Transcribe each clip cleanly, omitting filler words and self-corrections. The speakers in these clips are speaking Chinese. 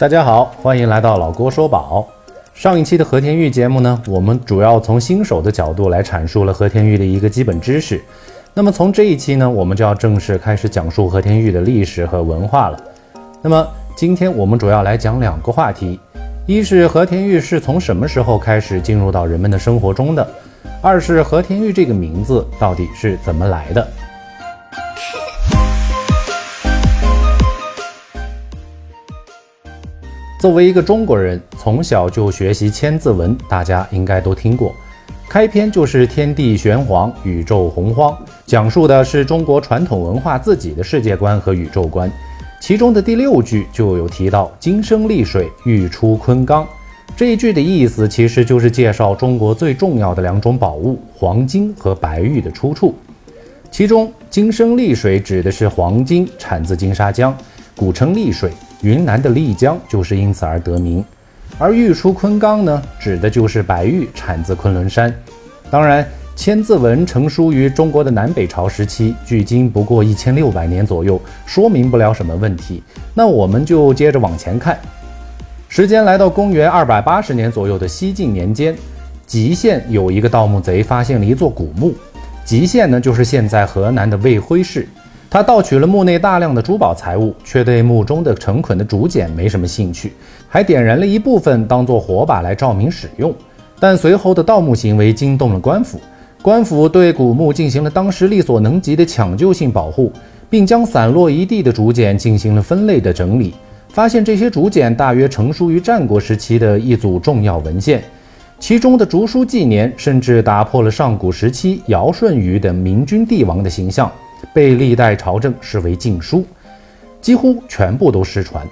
大家好，欢迎来到老郭说宝。上一期的和田玉节目呢，我们主要从新手的角度来阐述了和田玉的一个基本知识。那么从这一期呢，我们就要正式开始讲述和田玉的历史和文化了。那么今天我们主要来讲两个话题，一是和田玉是从什么时候开始进入到人们的生活中的，二是和田玉这个名字到底是怎么来的。作为一个中国人，从小就学习千字文，大家应该都听过。开篇就是天地玄黄，宇宙洪荒，讲述的是中国传统文化自己的世界观和宇宙观。其中的第六句就有提到金生丽水，玉出昆冈。这一句的意思其实就是介绍中国最重要的两种宝物，黄金和白玉的出处。其中金生丽水指的是黄金产自金沙江，古称丽水，云南的丽江就是因此而得名。而玉出昆冈呢，指的就是白玉产自昆仑山。当然，千字文成书于中国的南北朝时期，距今不过1600年左右，说明不了什么问题。那我们就接着往前看，时间来到公元280年左右的西晋年间，吉县有一个盗墓贼发现了一座古墓。吉县呢，就是现在河南的卫辉市。他盗取了墓内大量的珠宝财物，却对墓中的成捆的竹简没什么兴趣，还点燃了一部分当作火把来照明使用。但随后的盗墓行为惊动了官府，官府对古墓进行了当时力所能及的抢救性保护，并将散落一地的竹简进行了分类的整理，发现这些竹简大约成书于战国时期的一组重要文献，其中的竹书纪年甚至打破了上古时期尧舜禹等明君帝王的形象，被历代朝政视为禁书，几乎全部都失传。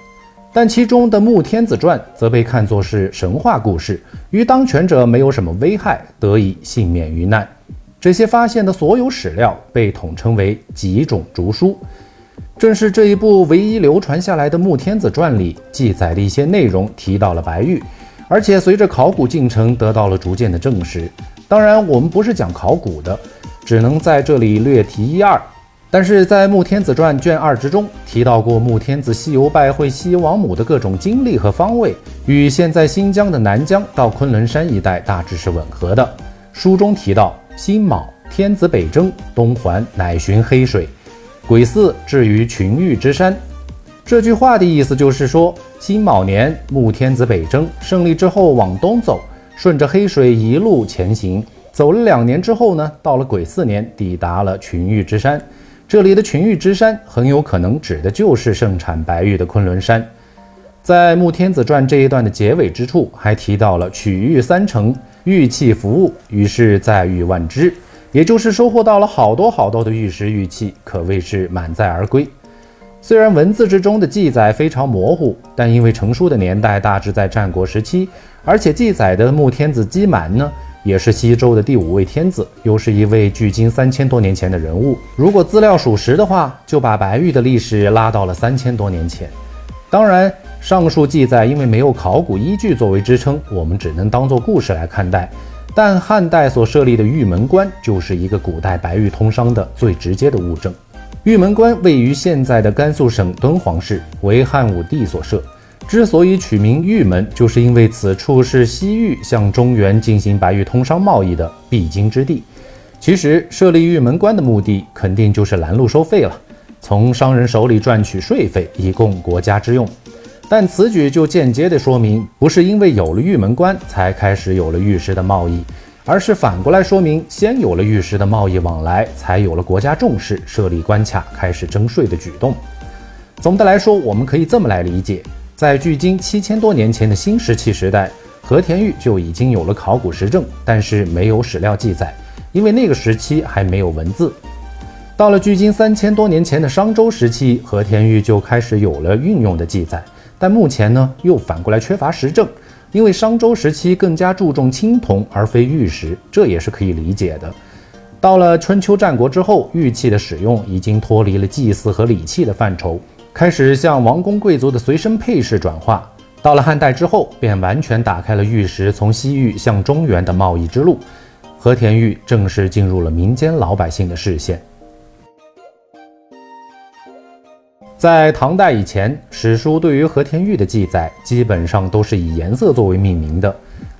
但其中的《穆天子传》则被看作是神话故事，于当权者没有什么危害，得以幸免于难。这些发现的所有史料被统称为几种竹书。正是这一部唯一流传下来的《穆天子传》里记载的一些内容提到了白玉，而且随着考古进程得到了逐渐的证实。当然，我们不是讲考古的，只能在这里略提一二。但是在《穆天子传》卷2之中提到过穆天子西游拜会西王母的各种经历和方位，与现在新疆的南疆到昆仑山一带大致是吻合的。书中提到辛卯天子北征，东还乃寻黑水，鬼寺置于群玉之山。这句话的意思就是说，辛卯年穆天子北征胜利之后往东走，顺着黑水一路前行，走了2年之后呢，到了癸巳年抵达了群玉之山。这里的群玉之山很有可能指的就是盛产白玉的昆仑山。在《穆天子传》这一段的结尾之处还提到了取玉三成，玉器服务，于是再玉万只，也就是收获到了好多好多的玉石玉器，可谓是满载而归。虽然文字之中的记载非常模糊，但因为成书的年代大致在战国时期，而且记载的穆天子姬满呢，也是西周的第5位天子，又是一位距今3000多年前的人物。如果资料属实的话，就把白玉的历史拉到了3000多年前。当然，上述记载因为没有考古依据作为支撑，我们只能当作故事来看待。但汉代所设立的玉门关就是一个古代白玉通商的最直接的物证。玉门关位于现在的甘肃省敦煌市，为汉武帝所设。之所以取名玉门，就是因为此处是西域向中原进行白玉通商贸易的必经之地。其实设立玉门关的目的肯定就是拦路收费了，从商人手里赚取税费以供国家之用。但此举就间接地说明，不是因为有了玉门关才开始有了玉石的贸易，而是反过来说明，先有了玉石的贸易往来，才有了国家重视设立关卡开始征税的举动。总的来说，我们可以这么来理解，在距今7000多年前的新石器时代，和田玉就已经有了考古实证，但是没有史料记载，因为那个时期还没有文字。到了距今3000多年前的商周时期，和田玉就开始有了运用的记载，但目前呢，又反过来缺乏实证，因为商周时期更加注重青铜而非玉石，这也是可以理解的。到了春秋战国之后，玉器的使用已经脱离了祭祀和礼器的范畴，开始向王公贵族的随身配饰转化。到了汉代之后，便完全打开了玉石从西域向中原的贸易之路，和田玉正式进入了民间老百姓的视线。在唐代以前，史书对于和田玉的记载基本上都是以颜色作为命名的。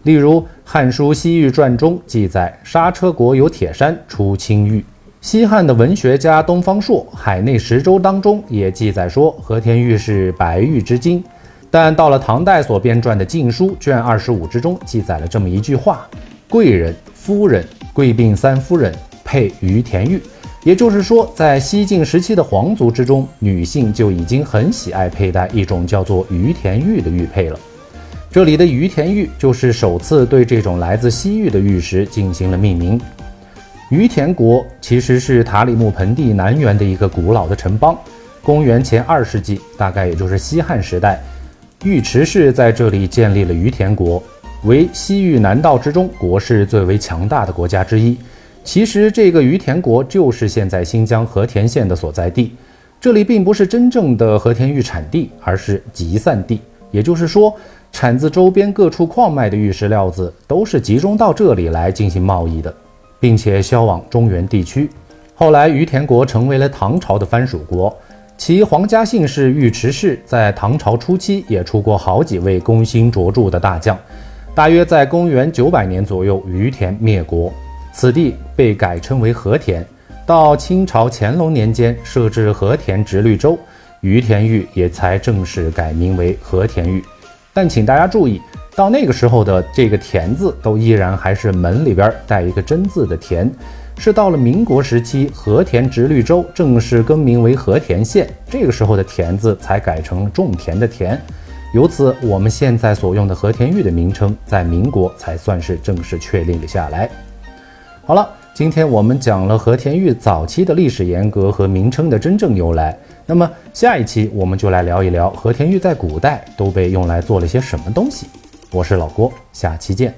例如《汉书·西域传》中记载，莎车国有铁山出青玉。西汉的文学家东方朔《海内十州》当中也记载说，和田玉是白玉之精。但到了唐代所编撰的《晋书》卷25之中，记载了这么一句话：“贵人、夫人、贵病三夫人配于田玉。”也就是说，在西晋时期的皇族之中，女性就已经很喜爱佩戴一种叫做于田玉的玉佩了。这里的于田玉就是首次对这种来自西域的玉石进行了命名。于田国其实是塔里木盆地南缘的一个古老的城邦。公元前2世纪，大概也就是西汉时代，尉迟氏在这里建立了于田国，为西域南道之中国势最为强大的国家之一。其实这个于田国就是现在新疆和田县的所在地，这里并不是真正的和田玉产地，而是集散地。也就是说，产自周边各处矿脉的玉石料子都是集中到这里来进行贸易的，并且销往中原地区。后来于田国成为了唐朝的藩属国，其皇家姓氏尉迟氏在唐朝初期也出过好几位功勋卓著的大将。大约在公元900年左右，于田灭国，此地被改称为和田。到清朝乾隆年间设置和田直隶州，于田玉也才正式改名为和田玉。但请大家注意，到那个时候的这个田字都依然还是门里边带一个真字的田，是到了民国时期，和田直隶州正式更名为和田县，这个时候的田字才改成种田的田。由此，我们现在所用的和田玉的名称在民国才算是正式确立了下来。好了，今天我们讲了和田玉早期的历史沿革和名称的真正由来。那么下一期我们就来聊一聊和田玉在古代都被用来做了些什么东西。我是老郭，下期见。